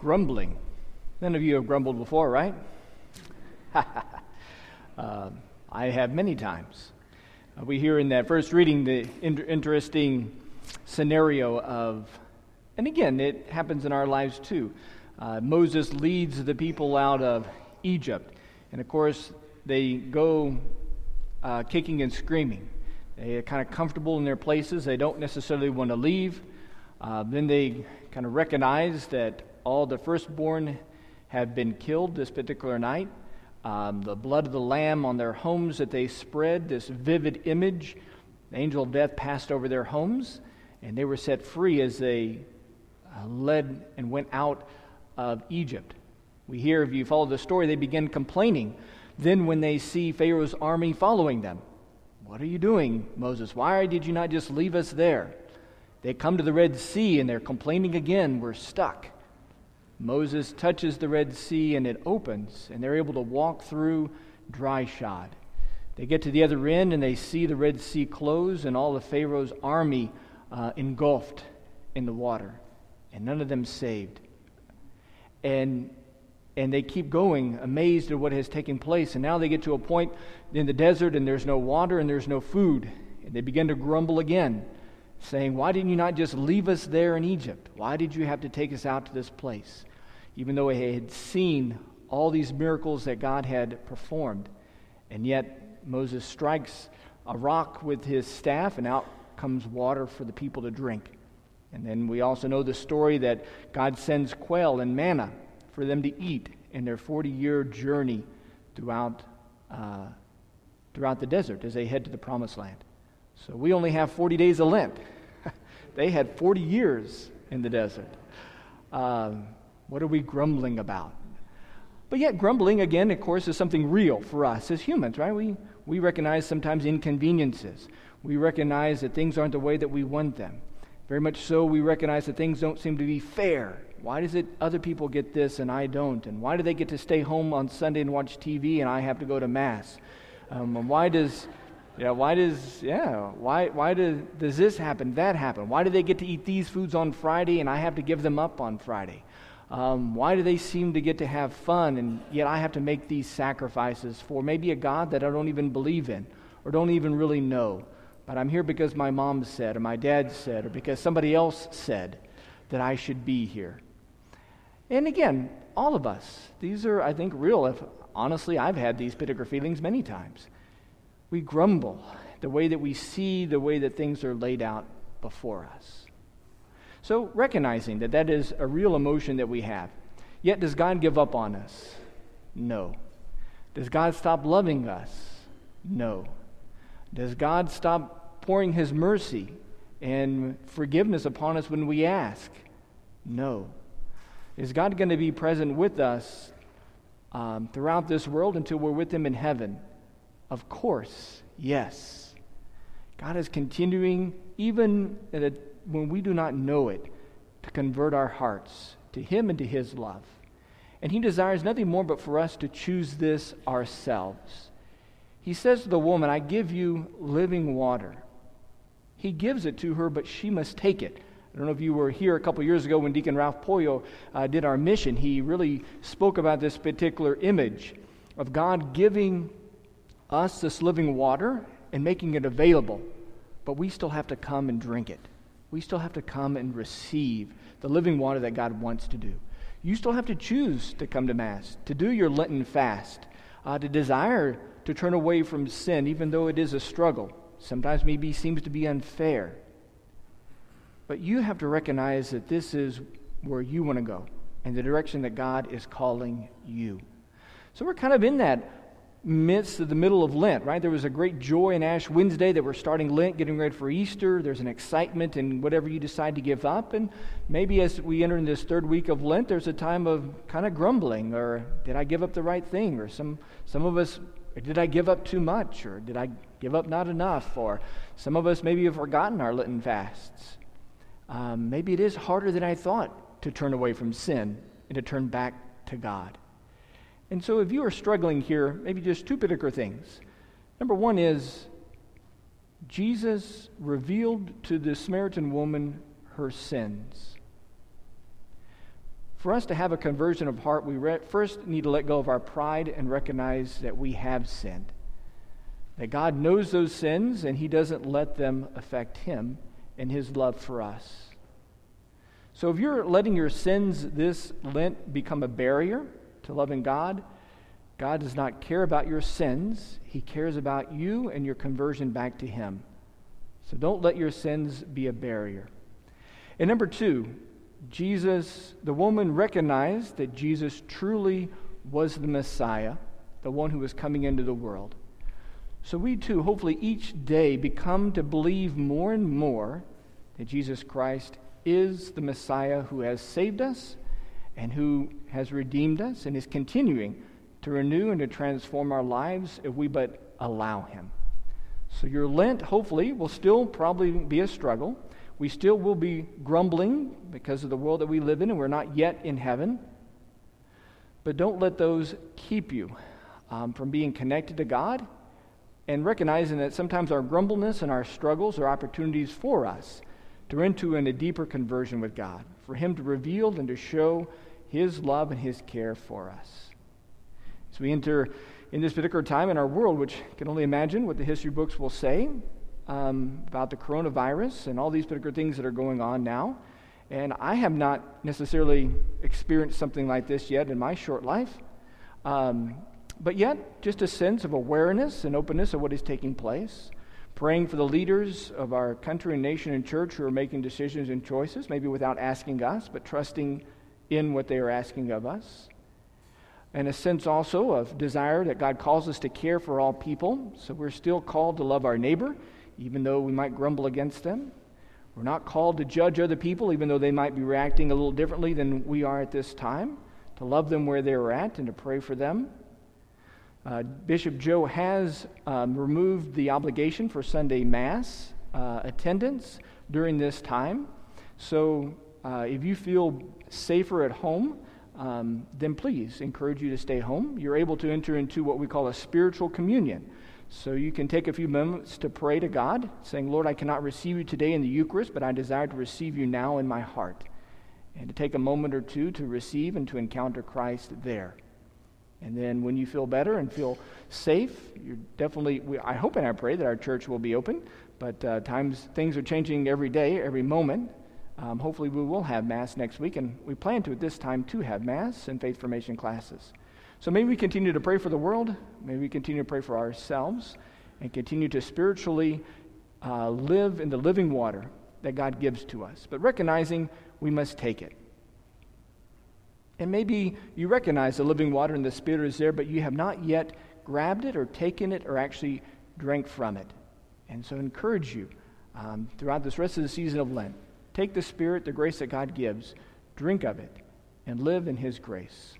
Grumbling. None of you have grumbled before, right? I have many times. We hear in that first reading the interesting scenario of, and again, it happens in our lives too. Moses leads the people out of Egypt, and of course, they go kicking and screaming. They are kind of comfortable in their places. They don't necessarily want to leave. Then they kind of recognize that all the firstborn have been killed this particular night. The blood of the lamb on their homes that they spread, this vivid image. The angel of death passed over their homes, and they were set free as they led and went out of Egypt. We hear, if you follow the story, they begin complaining. Then when they see Pharaoh's army following them, "What are you doing, Moses? Why did you not just leave us there?" They come to the Red Sea, and they're complaining again, "We're stuck." Moses touches the Red Sea, and it opens, and they're able to walk through dry shod. They get to the other end, and they see the Red Sea close, and all of Pharaoh's army engulfed in the water, and none of them saved. And they keep going, amazed at what has taken place, and now they get to a point in the desert, and there's no water, and there's no food, and they begin to grumble again, saying, "Why didn't you not just leave us there in Egypt? Why did you have to take us out to this place?" Even though they had seen all these miracles that God had performed, and yet Moses strikes a rock with his staff, and out comes water for the people to drink. And then we also know the story that God sends quail and manna for them to eat in their 40-year journey throughout the desert as they head to the Promised Land. So we only have 40 days of Lent. They had 40 years in the desert. What are we grumbling about? But yet grumbling, again, of course, is something real for us as humans, right? We recognize sometimes inconveniences. We recognize that things aren't the way that we want them. Very much so, we recognize that things don't seem to be fair. Why does it other people get this and I don't? And why do they get to stay home on Sunday and watch TV and I have to go to Mass? And why does... Why does this happen, that happen? Why do they get to eat these foods on Friday and I have to give them up on Friday? Why do they seem to get to have fun and yet I have to make these sacrifices for maybe a God that I don't even believe in or don't even really know? But I'm here because my mom said or my dad said or because somebody else said that I should be here. And again, all of us, these are, I think, real. Honestly, I've had these particular feelings many times. We grumble the way that we see the way that things are laid out before us. So recognizing that that is a real emotion that we have. Yet does God give up on us? No. Does God stop loving us? No. Does God stop pouring His mercy and forgiveness upon us when we ask? No. Is God going to be present with us throughout this world until we're with Him in heaven? Of course, yes. God is continuing, even when we do not know it, to convert our hearts to Him and to His love. And He desires nothing more but for us to choose this ourselves. He says to the woman, "I give you living water." He gives it to her, but she must take it. I don't know if you were here a couple years ago when Deacon Ralph Poyo did our mission. He really spoke about this particular image of God giving us this living water and making it available, but we still have to come and drink it. We still have to come and receive the living water that God wants to do. You still have to choose to come to Mass, to do your Lenten fast, to desire to turn away from sin, even though it is a struggle. Sometimes maybe seems to be unfair. But you have to recognize that this is where you want to go and the direction that God is calling you. So we're kind of in that midst of the middle of Lent, right? There was a great joy in Ash Wednesday that we're starting Lent, getting ready for Easter. There's an excitement in whatever you decide to give up. And maybe as we enter in this third week of Lent, there's a time of kind of grumbling, or did I give up the right thing? Or some of us, did I give up too much? Or did I give up not enough? Or some of us maybe have forgotten our Lenten fasts. Maybe it is harder than I thought to turn away from sin and to turn back to God. And so if you are struggling here, maybe just two particular things. Number one is Jesus revealed to the Samaritan woman her sins. For us to have a conversion of heart, we first need to let go of our pride and recognize that we have sinned, that God knows those sins and he doesn't let them affect him and his love for us. So if you're letting your sins this Lent become a barrier to loving God, God does not care about your sins. He cares about you and your conversion back to him. So don't let your sins be a barrier. And number two, the woman recognized that Jesus truly was the Messiah, the one who was coming into the world. So we too, hopefully each day, become to believe more and more that Jesus Christ is the Messiah who has saved us and who has redeemed us and is continuing to renew and to transform our lives if we but allow him. So your Lent, hopefully, will still probably be a struggle. We still will be grumbling because of the world that we live in, and we're not yet in heaven. But don't let those keep you from being connected to God and recognizing that sometimes our grumbleness and our struggles are opportunities for us to enter into a deeper conversion with God, for him to reveal and to show his love and his care for us. As we enter in this particular time in our world, which I can only imagine what the history books will say, about the coronavirus and all these particular things that are going on now. And I have not necessarily experienced something like this yet in my short life. But yet, just a sense of awareness and openness of what is taking place, praying for the leaders of our country and nation and church who are making decisions and choices, maybe without asking us, but trusting in what they are asking of us. And a sense also of desire that God calls us to care for all people. So we're still called to love our neighbor, even though we might grumble against them. We're not called to judge other people, even though they might be reacting a little differently than we are at this time, to love them where they're at and to pray for them. Bishop Joe has removed the obligation for Sunday Mass attendance during this time. So if you feel safer at home, then please encourage you to stay home. You're able to enter into what we call a spiritual communion. So you can take a few moments to pray to God, saying, Lord, I cannot receive you today in the Eucharist, but I desire to receive you now in my heart. And to take a moment or two to receive and to encounter Christ there. And then when you feel better and feel safe, you're definitely, I hope and I pray that our church will be open, but things are changing every day, every moment. Hopefully we will have Mass next week, and we plan to at this time to have Mass and faith formation classes. So may we continue to pray for the world, may we continue to pray for ourselves, and continue to spiritually live in the living water that God gives to us, but recognizing we must take it. And maybe you recognize the living water and the Spirit is there, but you have not yet grabbed it or taken it or actually drank from it. And so I encourage you throughout this rest of the season of Lent, take the Spirit, the grace that God gives, drink of it, and live in his grace.